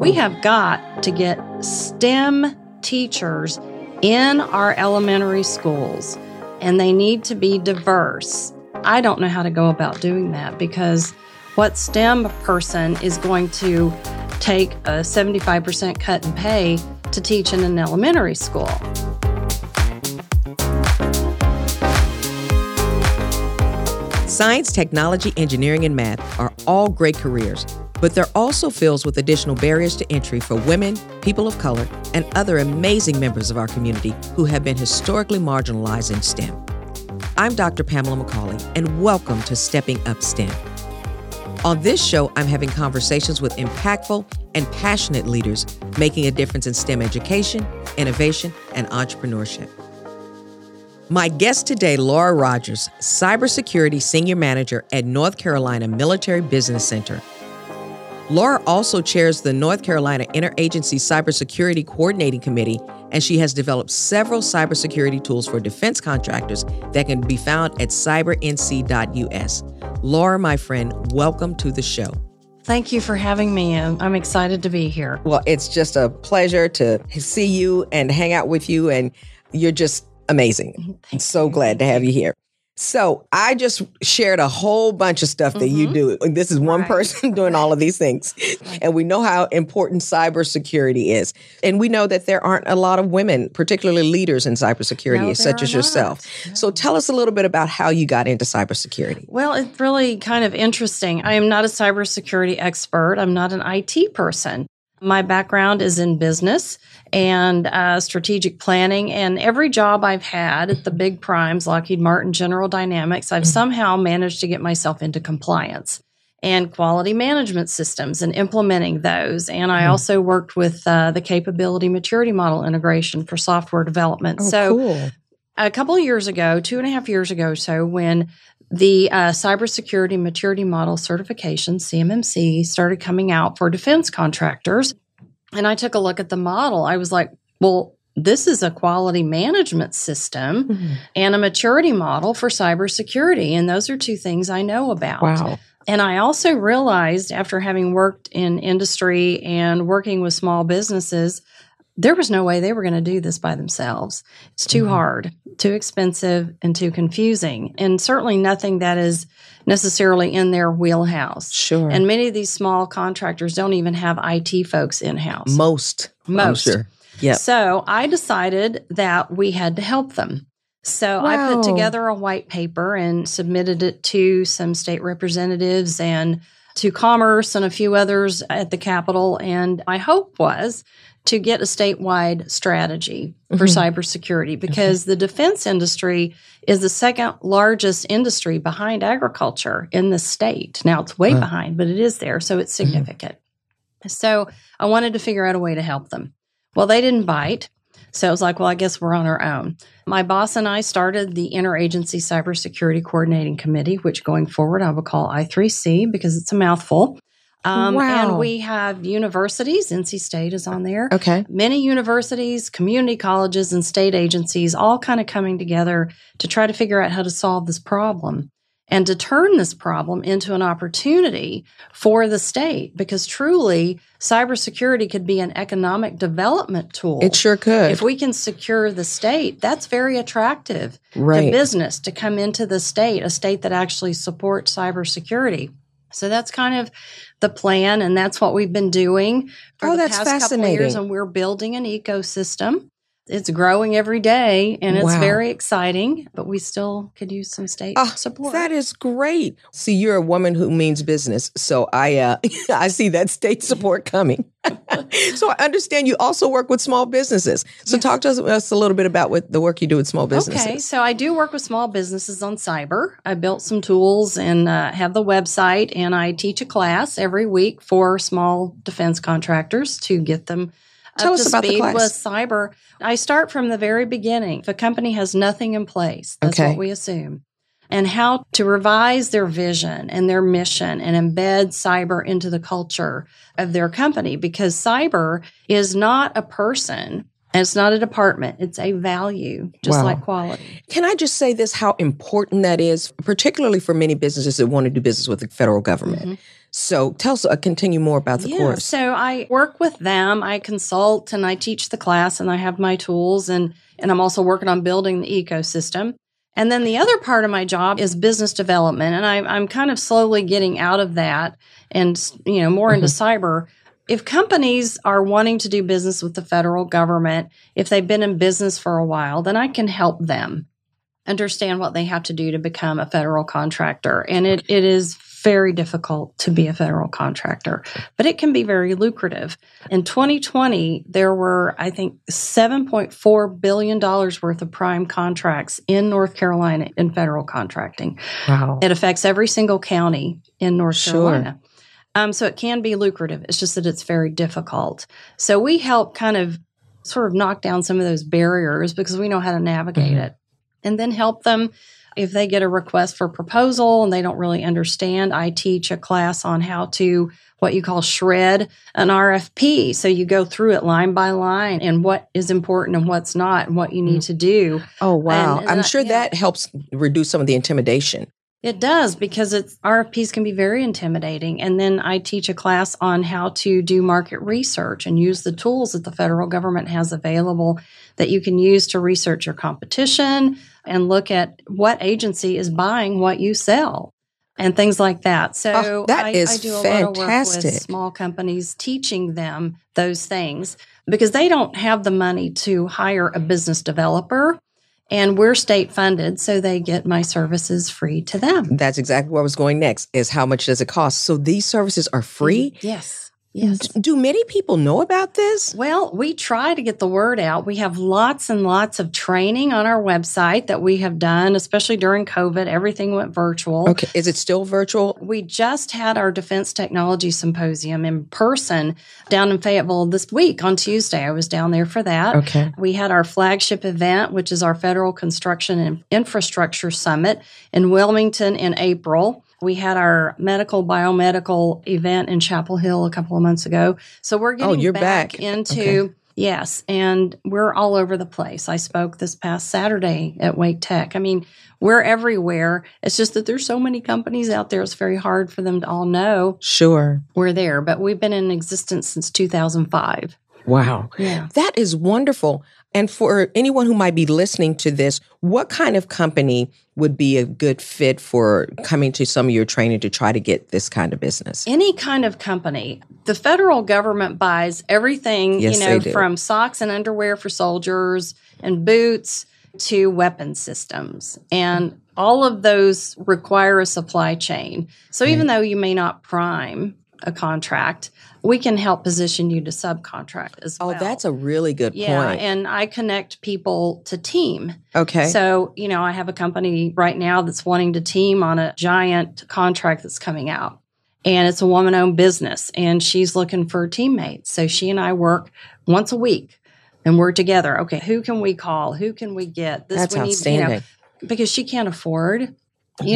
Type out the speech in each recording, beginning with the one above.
We have got to get STEM teachers in our elementary schools, and they need to be diverse. I don't know how to go about doing that, because what STEM person is going to take a 75% cut in pay to teach in an elementary school? Science, technology, engineering, and math are all great careers, but they're also filled with additional barriers to entry for women, people of color, and other amazing members of our community who have been historically marginalized in STEM. I'm Dr. Pamela McCauley, and welcome to Stepping Up STEM. On this show, I'm having conversations with impactful and passionate leaders making a difference in STEM education, innovation, and entrepreneurship. My guest today, Laura Rogers, Cybersecurity Senior Manager at North Carolina Military Business Center. Laura also chairs the North Carolina Interagency Cybersecurity Coordinating Committee, and she has developed several cybersecurity tools for defense contractors that can be found at cybernc.us. Laura, my friend, welcome to the show. Thank you for having me. I'm excited to be here. Well, it's just a pleasure to see you and hang out with you, and you're just amazing. I'm so glad to have you here. So I just shared a whole bunch of stuff that you do. This is one person doing all of these things. And we know how important cybersecurity is. And we know that there aren't a lot of women, particularly leaders in cybersecurity, such as yourself. No. So tell us a little bit about how you got into cybersecurity. Well, it's really kind of interesting. I am not a cybersecurity expert. I'm not an IT person. My background is in business and strategic planning, and every job I've had at the big primes, Lockheed Martin, General Dynamics, I've somehow managed to get myself into compliance and quality management systems and implementing those. And I also worked with the capability maturity model integration for software development. Cool. A couple of years ago, 2.5 years ago or so, when the Cybersecurity Maturity Model Certification, CMMC, started coming out for defense contractors, and I took a look at the model, I was like, well, this is a quality management system and a maturity model for cybersecurity, and those are two things I know about. Wow. And I also realized, after having worked in industry and working with small businesses, there was no way they were going to do this by themselves. It's too hard, too expensive, and too confusing, and certainly nothing that is necessarily in their wheelhouse. Sure. And many of these small contractors don't even have IT folks in-house. Most. I'm sure. Yeah. So I decided that we had to help them. So I put together a white paper and submitted it to some state representatives and to Commerce and a few others at the Capitol. And my hope was to get a statewide strategy for cybersecurity, because the defense industry is the second largest industry behind agriculture in the state. Now, it's way behind, but it is there, so it's significant. So I wanted to figure out a way to help them. Well, they didn't bite, so I was like, well, I guess we're on our own. My boss and I started the Interagency Cybersecurity Coordinating Committee, which going forward I will call I3C because it's a mouthful. And we have universities. NC State is on there. Okay. Many universities, community colleges, and state agencies all kind of coming together to try to figure out how to solve this problem and to turn this problem into an opportunity for the state, because truly cybersecurity could be an economic development tool. It sure could. If we can secure the state, that's very attractive to business to come into the state, a state that actually supports cybersecurity. So that's kind of the plan, and that's what we've been doing for the past couple of years, and we're building an ecosystem. It's growing every day, and it's very exciting, but we still could use some state support. That is great. See, you're a woman who means business, so I see that state support coming. So I understand you also work with small businesses. So talk to us a little bit about what the work you do with small businesses. Okay, so I do work with small businesses on cyber. I built some tools and have the website, and I teach a class every week for small defense contractors to get them up to speed with cyber. I start from the very beginning. If a company has nothing in place, that's what we assume, and how to revise their vision and their mission and embed cyber into the culture of their company, because cyber is not a person. And it's not a department. It's a value, just like quality. Can I just say this, how important that is, particularly for many businesses that want to do business with the federal government. Mm-hmm. So tell us, continue more about the course. So I work with them. I consult and I teach the class and I have my tools and I'm also working on building the ecosystem. And then the other part of my job is business development. And I'm kind of slowly getting out of that and, you know, more into cyber. If companies are wanting to do business with the federal government, if they've been in business for a while, then I can help them understand what they have to do to become a federal contractor. And it is very difficult to be a federal contractor, but it can be very lucrative. In 2020, there were, I think, $7.4 billion worth of prime contracts in North Carolina in federal contracting. Wow. It affects every single county in North Carolina. So it can be lucrative. It's just that it's very difficult. So we help kind of sort of knock down some of those barriers because we know how to navigate it, and then help them if they get a request for proposal and they don't really understand. I teach a class on how to what you call shred an RFP. So you go through it line by line and what is important and what's not and what you need to do. Oh, wow. And I'm sure that helps reduce some of the intimidation. It does, because RFPs can be very intimidating. And then I teach a class on how to do market research and use the tools that the federal government has available that you can use to research your competition and look at what agency is buying what you sell and things like that. So I do a lot of work with small companies, teaching them those things because they don't have the money to hire a business developer. And we're state funded, so they get my services free to them. That's exactly where I was going next, is how much does it cost? So these services are free? Yes. Do many people know about this? Well, we try to get the word out. We have lots and lots of training on our website that we have done, especially during COVID. Everything went virtual. Okay. Is it still virtual? We just had our Defense Technology Symposium in person down in Fayetteville this week on Tuesday. I was down there for that. Okay. We had our flagship event, which is our Federal Construction and Infrastructure Summit in Wilmington in April. We had our medical, biomedical event in Chapel Hill a couple of months ago. So we're getting back into, yes, and we're all over the place. I spoke this past Saturday at Wake Tech. I mean, we're everywhere. It's just that there's so many companies out there, it's very hard for them to all know. Sure. We're there, but we've been in existence since 2005. Wow. Yeah. That is wonderful. And for anyone who might be listening to this, what kind of company would be a good fit for coming to some of your training to try to get this kind of business? Any kind of company. The federal government buys everything, from socks and underwear for soldiers and boots to weapon systems. And all of those require a supply chain. So even though you may not prime a contract, we can help position you to subcontract as well. Oh, that's a really good point. Yeah, and I connect people to team. Okay. So, you know, I have a company right now that's wanting to team on a giant contract that's coming out. And it's a woman-owned business, and she's looking for teammates. So she and I work once a week, and we're together. Okay, who can we call? Who can we get? That's outstanding. Because she can't afford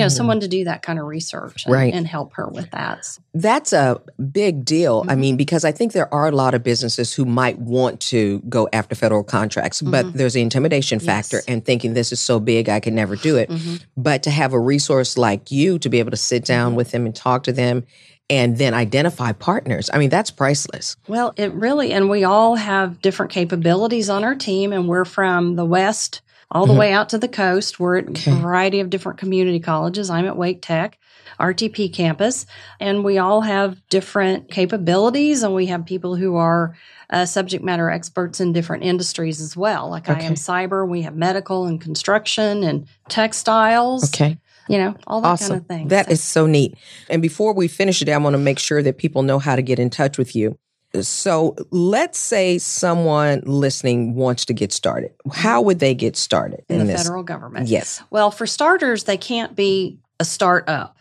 someone to do that kind of research and help her with that. That's a big deal. Mm-hmm. I mean, because I think there are a lot of businesses who might want to go after federal contracts, but there's the intimidation factor and thinking this is so big, I can never do it. Mm-hmm. But to have a resource like you to be able to sit down with them and talk to them and then identify partners. I mean, that's priceless. Well, it really, and we all have different capabilities on our team, and we're from the West all the way out to the coast. We're at a variety of different community colleges. I'm at Wake Tech, RTP campus, and we all have different capabilities, and we have people who are subject matter experts in different industries as well. Like I am cyber, we have medical and construction and textiles. Okay. You know, all that kind of thing. That is so neat. And before we finish today, I want to make sure that people know how to get in touch with you. So let's say someone listening wants to get started. How would they get started in the federal government? Yes. Well, for starters, they can't be a startup.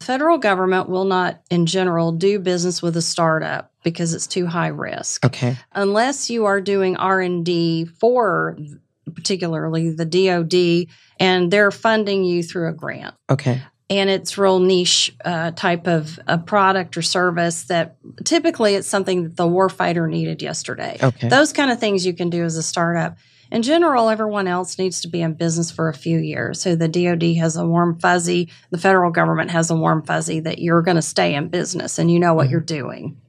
The federal government will not, in general, do business with a startup because it's too high risk. Okay. Unless you are doing R&D for particularly the DOD, and they're funding you through a grant. Okay. and it's real niche type of a product or service that typically it's something that the warfighter needed yesterday. Okay. Those kind of things you can do as a startup. In general, everyone else needs to be in business for a few years. So the DOD has a warm fuzzy, the federal government has a warm fuzzy that you're going to stay in business and you know what you're doing.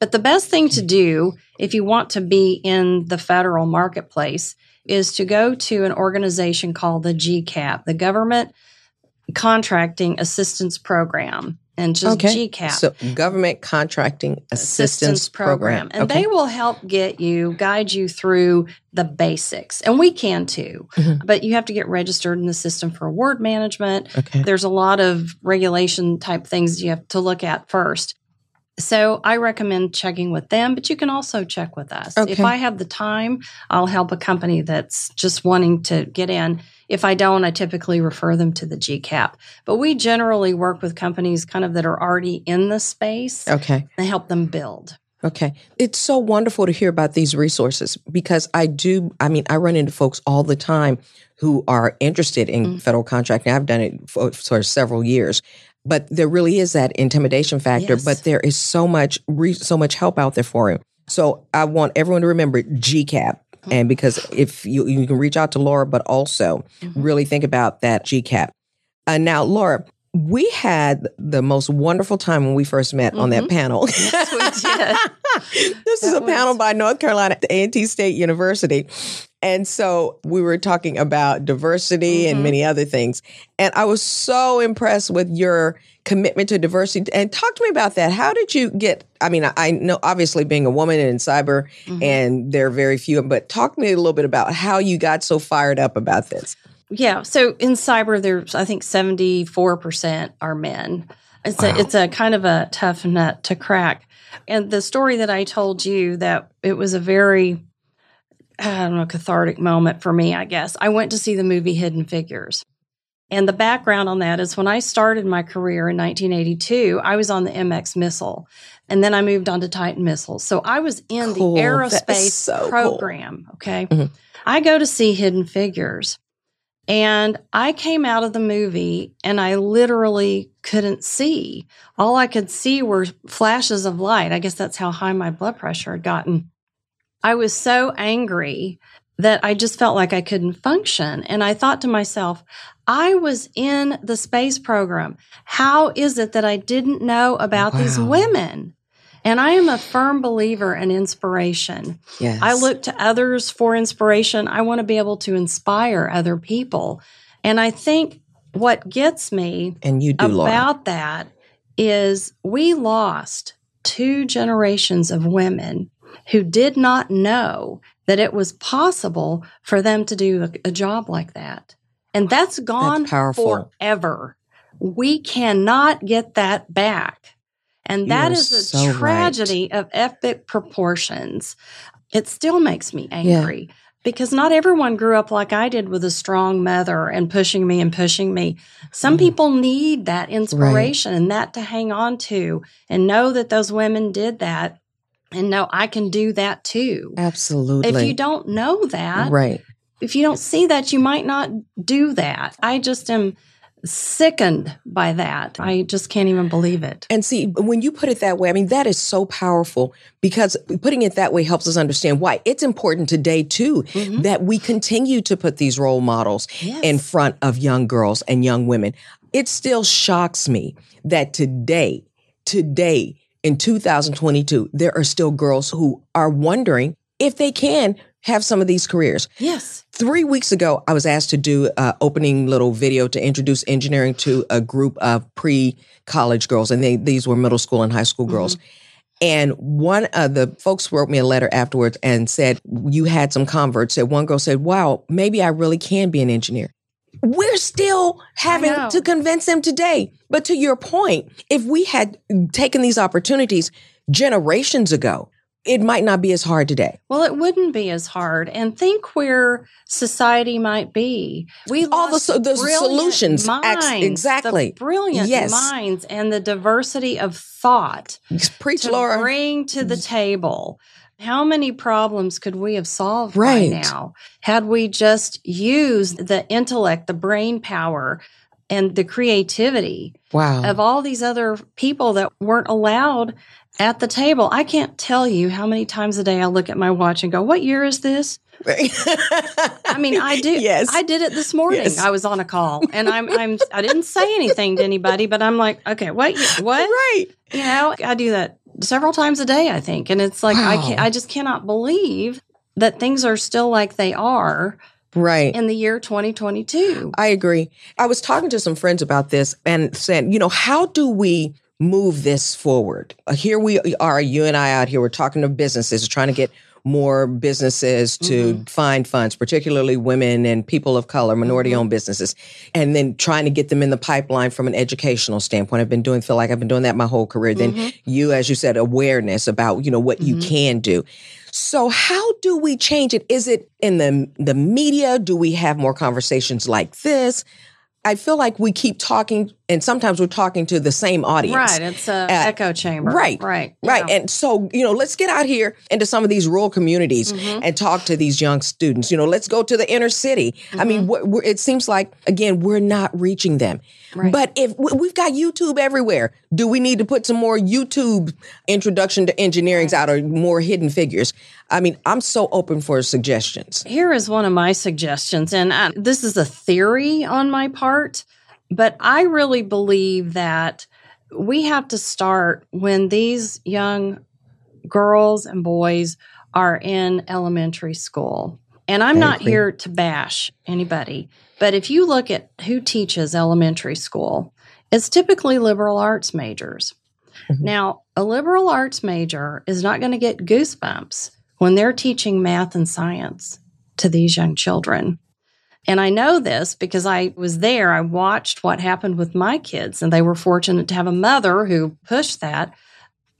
But the best thing to do if you want to be in the federal marketplace is to go to an organization called the GCAP, the Government Contracting Assistance Program, and just GCAP. So Government Contracting Assistance Program. And they will help get you, guide you through the basics. And we can too, but you have to get registered in the system for award management. Okay. There's a lot of regulation type things you have to look at first. So I recommend checking with them, but you can also check with us. Okay. If I have the time, I'll help a company that's just wanting to get in. If I don't, I typically refer them to the GCAP. But we generally work with companies kind of that are already in the space and help them build. Okay. It's so wonderful to hear about these resources because I run into folks all the time who are interested in federal contracting. I've done it for several years. But there really is that intimidation factor, yes. But there is so much help out there for him. So I want everyone to remember GCAP. Mm-hmm. And because if you can reach out to Laura, but also really think about that GCAP. Now, Laura, we had the most wonderful time when we first met on that panel. Yes, we did. This was a panel by North Carolina A&T State University. And so we were talking about diversity and many other things. And I was so impressed with your commitment to diversity. And talk to me about that. How did you get, I know obviously being a woman in cyber and there are very few, but talk to me a little bit about how you got so fired up about this. Yeah. So in cyber, there's, I think 74% are men. It's a kind of a tough nut to crack. And the story that I told you that it was a very... cathartic moment for me, I guess. I went to see the movie Hidden Figures. And the background on that is when I started my career in 1982, I was on the MX missile. And then I moved on to Titan missiles. So I was in the aerospace program. Cool. Okay. Mm-hmm. I go to see Hidden Figures. And I came out of the movie and I literally couldn't see. All I could see were flashes of light. I guess that's how high my blood pressure had gotten. I was so angry that I just felt like I couldn't function. And I thought to myself, I was in the space program. How is it that I didn't know about these women? And I am a firm believer in inspiration. Yes. I look to others for inspiration. I want to be able to inspire other people. And I think what gets me about that is we lost 2 generations of women who did not know that it was possible for them to do a job like that. And that's gone forever. We cannot get that back. And that is a tragedy of epic proportions. It still makes me angry because not everyone grew up like I did with a strong mother and pushing me and pushing me. Some people need that inspiration and that to hang on to and know that those women did that. And no, I can do that too. Absolutely. If you don't know that, if you don't see that, you might not do that. I just am sickened by that. I just can't even believe it. And see, when you put it that way, that is so powerful because putting it that way helps us understand why it's important today too, that we continue to put these role models in front of young girls and young women. It still shocks me that today, in 2022, there are still girls who are wondering if they can have some of these careers. Yes. 3 weeks ago, I was asked to do an opening little video to introduce engineering to a group of pre-college girls. And these were middle school and high school girls. And one of the folks wrote me a letter afterwards and said, you had some converts. And one girl said, wow, maybe I really can be an engineer. We're still having to convince them today. But to your point, if we had taken these opportunities generations ago, it might not be as hard today. Well, it wouldn't be as hard. And think where society might be. We all the solutions. Minds, exactly. The brilliant minds and the diversity of thought. Preach, Laura. Bring to the table. How many problems could we have solved right now had we just used the intellect, the brain power, and the creativity of all these other people that weren't allowed at the table. I can't tell you how many times a day I look at my watch and go, what year is this? Right. I mean, I do. Yes. I did it this morning. Yes. I was on a call and I didn't say anything to anybody, but I'm like, okay, what? Right. You know, I do that several times a day, I think. And it's like, I just cannot believe that things are still like they are. Right. In the year 2022. I agree. I was talking to some friends about this and said, you know, how do we move this forward? Here we are, you and I out here, we're talking to businesses, trying to get more businesses to find funds, particularly women and people of color, minority-owned businesses, and then trying to get them in the pipeline from an educational standpoint. I've been doing that my whole career. Then you, as you said, awareness about, you know, what you can do. So how do we change it? Is it in the media? Do we have more conversations like this? I feel like we keep talking, and sometimes we're talking to the same audience. Right, it's an echo chamber. Right. Yeah. And so, you know, let's get out here into some of these rural communities and talk to these young students. You know, let's go to the inner city. I mean, it seems like, again, we're not reaching them. Right. But if we've got YouTube everywhere, do we need to put some more YouTube introduction to engineerings out, or more Hidden Figures? I mean, I'm so open for suggestions. Here is one of my suggestions, and this is a theory on my part, but I really believe that we have to start when these young girls and boys are in elementary school. And I'm not here to bash anybody, but if you look at who teaches elementary school, it's typically liberal arts majors. Now, a liberal arts major is not going to get goosebumps when they're teaching math and science to these young children. And I know this because I was there. I watched what happened with my kids, and they were fortunate to have a mother who pushed that.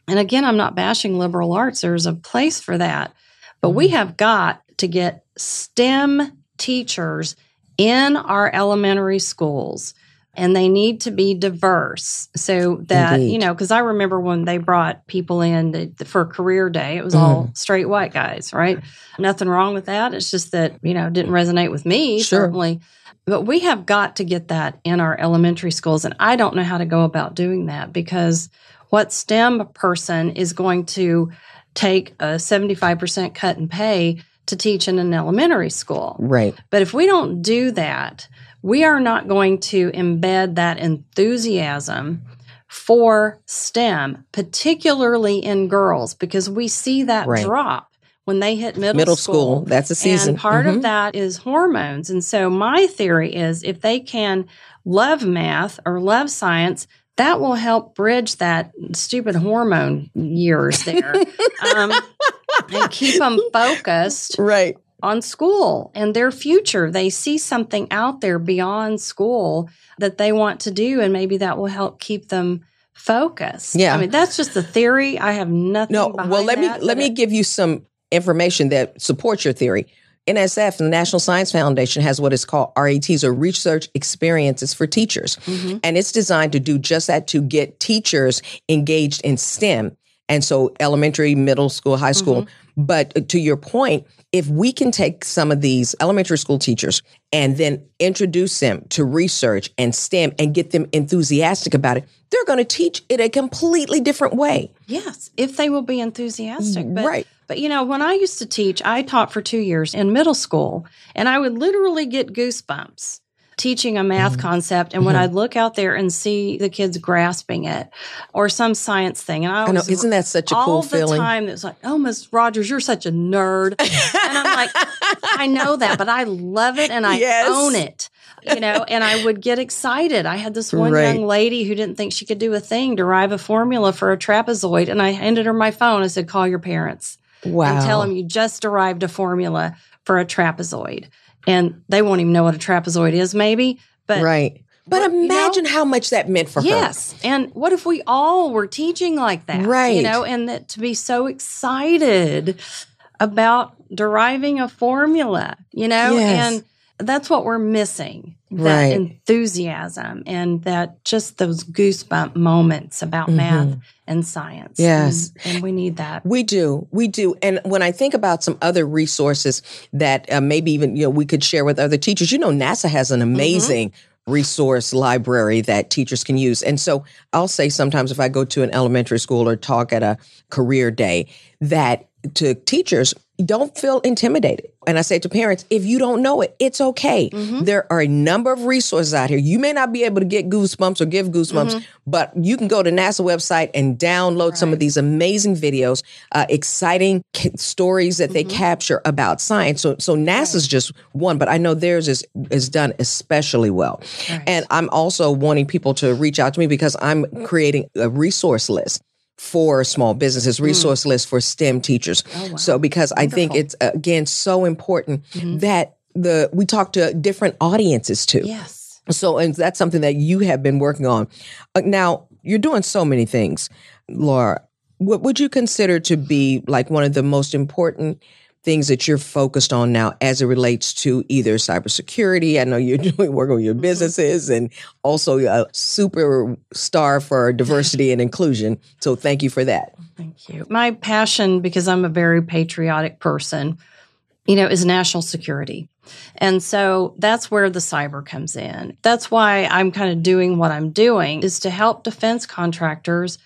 And again, I'm not bashing liberal arts. There's a place for that. But we have got to get STEM teachers in our elementary schools, and they need to be diverse so that, you know, because I remember when they brought people in for career day, it was all straight white guys, right? Nothing wrong with that. It's just that, you know, it didn't resonate with me, certainly. But we have got to get that in our elementary schools. And I don't know how to go about doing that, because what STEM person is going to take a 75% cut in pay to teach in an elementary school? Right. But if we don't do that, we are not going to embed that enthusiasm for STEM, particularly in girls, because we see that drop when they hit middle school. That's a season. And part of that is hormones. And so my theory is if they can love math or love science, that will help bridge that stupid hormone years there and keep them focused. Right. On school and their future. They see something out there beyond school that they want to do, and maybe that will help keep them focused. Yeah. I mean, that's just a theory. I have nothing behind that. Well, let me give you some information that supports your theory. NSF, the National Science Foundation, has what is called RETs, or Research Experiences for Teachers. And it's designed to do just that, to get teachers engaged in STEM. And so elementary, middle school, high school. But to your point, if we can take some of these elementary school teachers and then introduce them to research and STEM and get them enthusiastic about it, they're going to teach it a completely different way. Yes, if they will be enthusiastic. But, but, you know, when I used to teach, I taught for 2 years in middle school, and I would literally get goosebumps teaching a math concept, and when I'd look out there and see the kids grasping it, or some science thing, and I know, isn't that such a cool feeling? All the time, it's like, "Oh, Ms. Rogers, you're such a nerd," and I'm like, "I know that, but I love it and I own it." You know, and I would get excited. I had this one young lady who didn't think she could do a thing, derive a formula for a trapezoid, and I handed her my phone. I said, "Call your parents and tell them you just derived a formula for a trapezoid." And they won't even know what a trapezoid is, maybe. But But imagine how much that meant for her. Yes. And what if we all were teaching like that? Right. You know, and that, to be so excited about deriving a formula, you know? Yes. And that's what we're missing, that enthusiasm and that just those goosebump moments about math and science. Yes. And we need that. We do. We do. And when I think about some other resources that maybe even, you know, we could share with other teachers, you know, NASA has an amazing resource library that teachers can use. And so I'll say sometimes if I go to an elementary school or talk at a career day, that to teachers, don't feel intimidated. And I say to parents, if you don't know it, it's okay. Mm-hmm. There are a number of resources out here. You may not be able to get goosebumps or give goosebumps, mm-hmm. but you can go to NASA website and download right. some of these amazing videos, exciting stories that mm-hmm. they capture about science. So NASA's right. just one, but I know theirs is done especially well. Right. And I'm also wanting people to reach out to me because I'm creating a resource list for small businesses, resource list for STEM teachers. Oh, wow. So because I think it's, again, so important mm-hmm. that we talk to different audiences too. Yes. So, and that's something that you have been working on. Now, you're doing so many things, Laura. What would you consider to be like one of the most important things that you're focused on now as it relates to either cybersecurity? I know you're doing work on your businesses and also a superstar for diversity and inclusion. So thank you for that. Thank you. My passion, because I'm a very patriotic person, is national security. And so that's where the cyber comes in. That's why I'm kind of doing what I'm doing, is to help defense contractors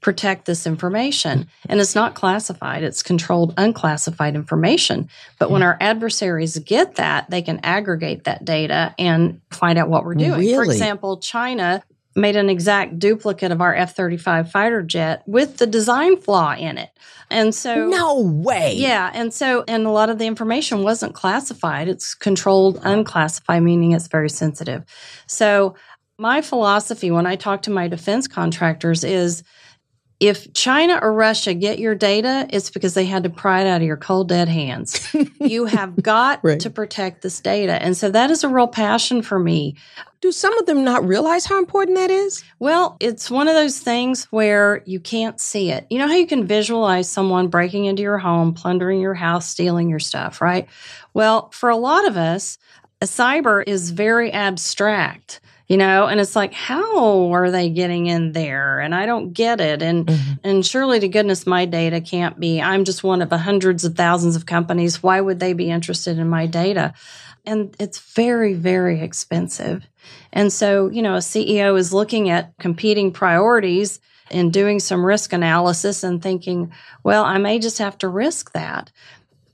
protect this information. And it's not classified, it's controlled, unclassified information. But when our adversaries get that, they can aggregate that data and find out what we're doing. Really? For example, China made an exact duplicate of our F-35 fighter jet with the design flaw in it. And so... No way! Yeah, and a lot of the information wasn't classified. It's controlled, unclassified, meaning it's very sensitive. So my philosophy when I talk to my defense contractors is, if China or Russia get your data, it's because they had to pry it out of your cold, dead hands. You have got right. to protect this data. And so that is a real passion for me. Do some of them not realize how important that is? Well, it's one of those things where you can't see it. You know how you can visualize someone breaking into your home, plundering your house, stealing your stuff, right? Well, for a lot of us, cyber is very abstract. And it's like, how are they getting in there? And I don't get it. And mm-hmm. and surely to goodness, my data can't be. I'm just one of hundreds of thousands of companies. Why would they be interested in my data? And it's very, very expensive. And so, a CEO is looking at competing priorities and doing some risk analysis and thinking, well, I may just have to risk that.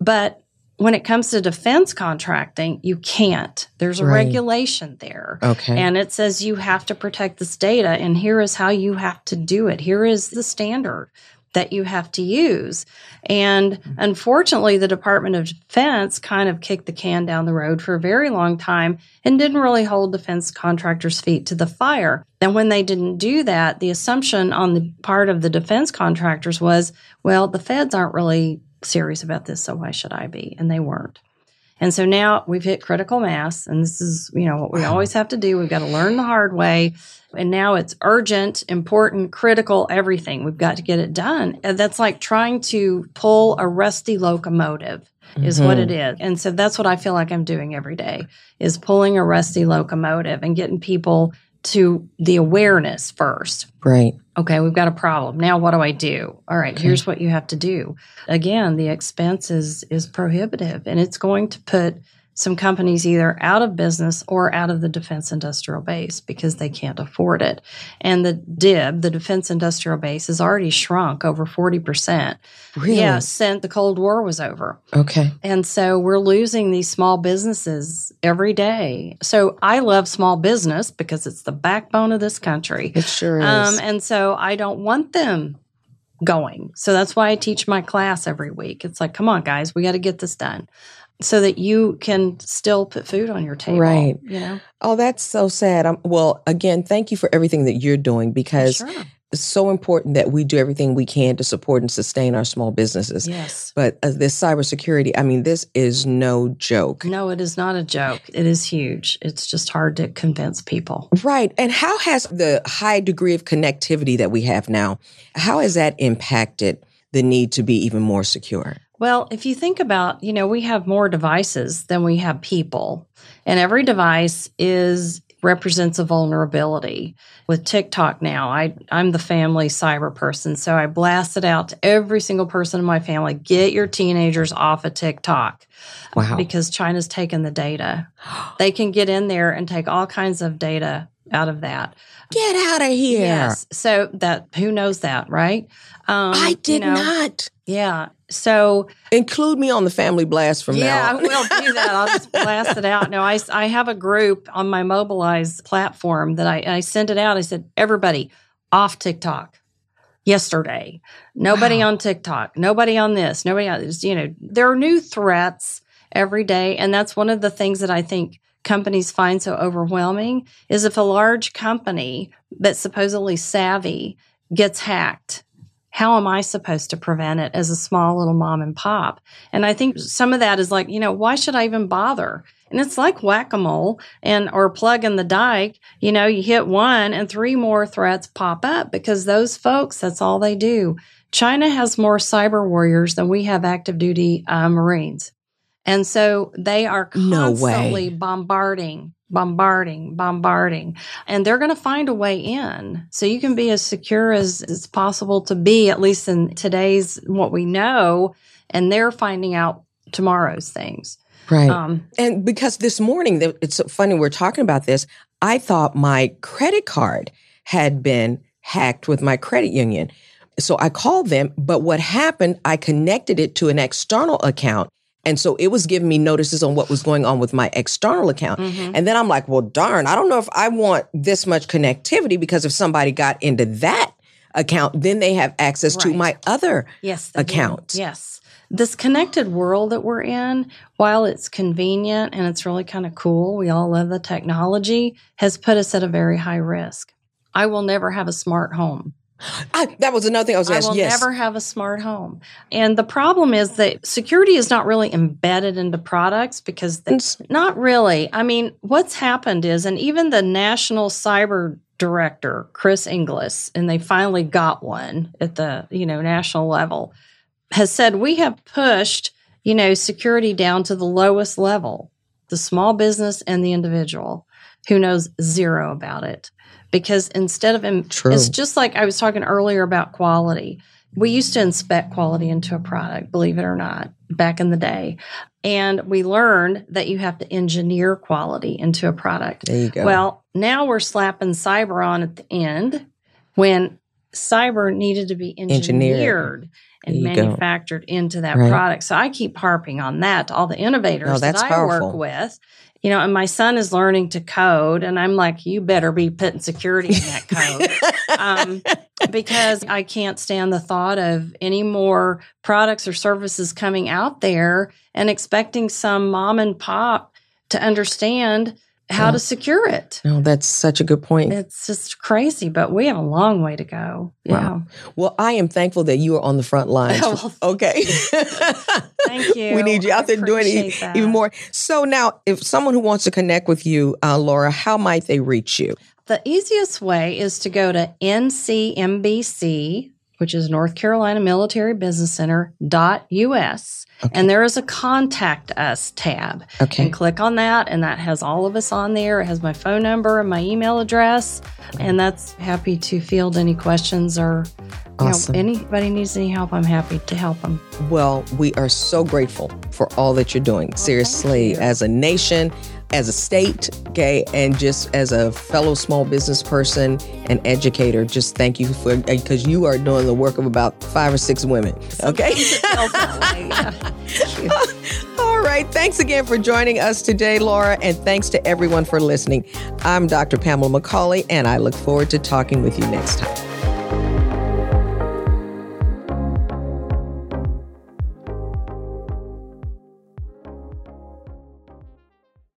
But when it comes to defense contracting, you can't. There's a right. regulation there. Okay. And it says you have to protect this data, and here is how you have to do it. Here is the standard that you have to use. And unfortunately, the Department of Defense kind of kicked the can down the road for a very long time and didn't really hold defense contractors' feet to the fire. And when they didn't do that, the assumption on the part of the defense contractors was, well, the feds aren't really serious about this, so why should I be? And they weren't. And so now we've hit critical mass, and this is, what we always have to do. We've got to learn the hard way. And now it's urgent, important, critical, everything. We've got to get it done. And that's like trying to pull a rusty locomotive is mm-hmm. what it is. And so that's what I feel like I'm doing every day, is pulling a rusty locomotive and getting people to the awareness first. Right. Okay, we've got a problem. Now what do I do? All right, here's what you have to do. Again, the expense is prohibitive, and it's going to put some companies either out of business or out of the defense industrial base because they can't afford it. And the DIB, the defense industrial base, has already shrunk over 40%. Really? Yeah, since the Cold War was over. Okay. And so we're losing these small businesses every day. So I love small business because it's the backbone of this country. It sure is. And so I don't want them going. So that's why I teach my class every week. It's like, come on, guys, we got to get this done, so that you can still put food on your table. Right. Oh, that's so sad. Well, again, thank you for everything that you're doing, because it's so important that we do everything we can to support and sustain our small businesses. Yes. But this cybersecurity, this is no joke. No, it is not a joke. It is huge. It's just hard to convince people. Right. And how has the high degree of connectivity that we have now, how has that impacted the need to be even more secure? Well, if you think about, we have more devices than we have people, and every device is represents a vulnerability. With TikTok now, I'm the family cyber person, so I blast it out to every single person in my family. Get your teenagers off of TikTok. Wow. Because China's taken the data. They can get in there and take all kinds of data out of that. Get out of here. Yes. So that, who knows that, right? I did not. Yeah. So include me on the family blast from now on. Yeah, I will do that. I'll just blast it out. No, I have a group on my Mobilize platform that I send it out. I said, everybody off TikTok yesterday. Nobody on TikTok. Nobody on this. Nobody on this. You know, there are new threats every day. And that's one of the things that I think companies find so overwhelming is if a large company that's supposedly savvy gets hacked, how am I supposed to prevent it as a small little mom and pop? And I think some of that is like, you know, why should I even bother? And it's like whack-a-mole or plug in the dike. You know, you hit one and three more threats pop up because those folks, that's all they do. China has more cyber warriors than we have active duty Marines. And so they are constantly bombarding, and they're going to find a way in. So you can be as secure as it's possible to be, at least in today's what we know, and they're finding out tomorrow's things. Right. And because this morning, it's so funny, we're talking about this. I thought my credit card had been hacked with my credit union. So I called them, but what happened, I connected it to an external account. And so it was giving me notices on what was going on with my external account. Mm-hmm. And then I'm like, well, darn, I don't know if I want this much connectivity because if somebody got into that account, then they have access to my other account. Yes. This connected world that we're in, while it's convenient and it's really kind of cool, we all love the technology, has put us at a very high risk. I will never have a smart home. That was another thing I was asking. I will never have a smart home. And the problem is that security is not really embedded into products because it's not really. I mean, what's happened is, and even the National Cyber Director, Chris Inglis, and they finally got one at the, national level, has said, we have pushed, security down to the lowest level, the small business and the individual who knows zero about it. Because instead of, it's just like I was talking earlier about quality. We used to inspect quality into a product, believe it or not, back in the day. And we learned that you have to engineer quality into a product. There you go. Well, now we're slapping cyber on at the end when cyber needed to be engineered and manufactured into that product. So I keep harping on that to all the innovators that I work with. And my son is learning to code, and I'm like, you better be putting security in that code because I can't stand the thought of any more products or services coming out there and expecting some mom and pop to understand how to secure it. No, that's such a good point. It's just crazy, but we have a long way to go. Wow. Yeah. Well, I am thankful that you are on the front lines. Okay. Thank you. We need you out there doing even more. So now, if someone who wants to connect with you, Laura, how might they reach you? The easiest way is to go to NCMBC, which is North Carolina Military Business Center.us. Okay. And there is a Contact Us tab. Okay. And click on that, and that has all of us on there. It has my phone number and my email address, and that's happy to field any questions or anybody needs any help, I'm happy to help them. Well, we are so grateful for all that you're doing. Seriously, as a nation, as a state, and just as a fellow small business person and educator, just thank you for, because you are doing the work of about 5 or 6 women, okay? All right, thanks again for joining us today, Laura, and thanks to everyone for listening. I'm Dr. Pamela McCauley, and I look forward to talking with you next time.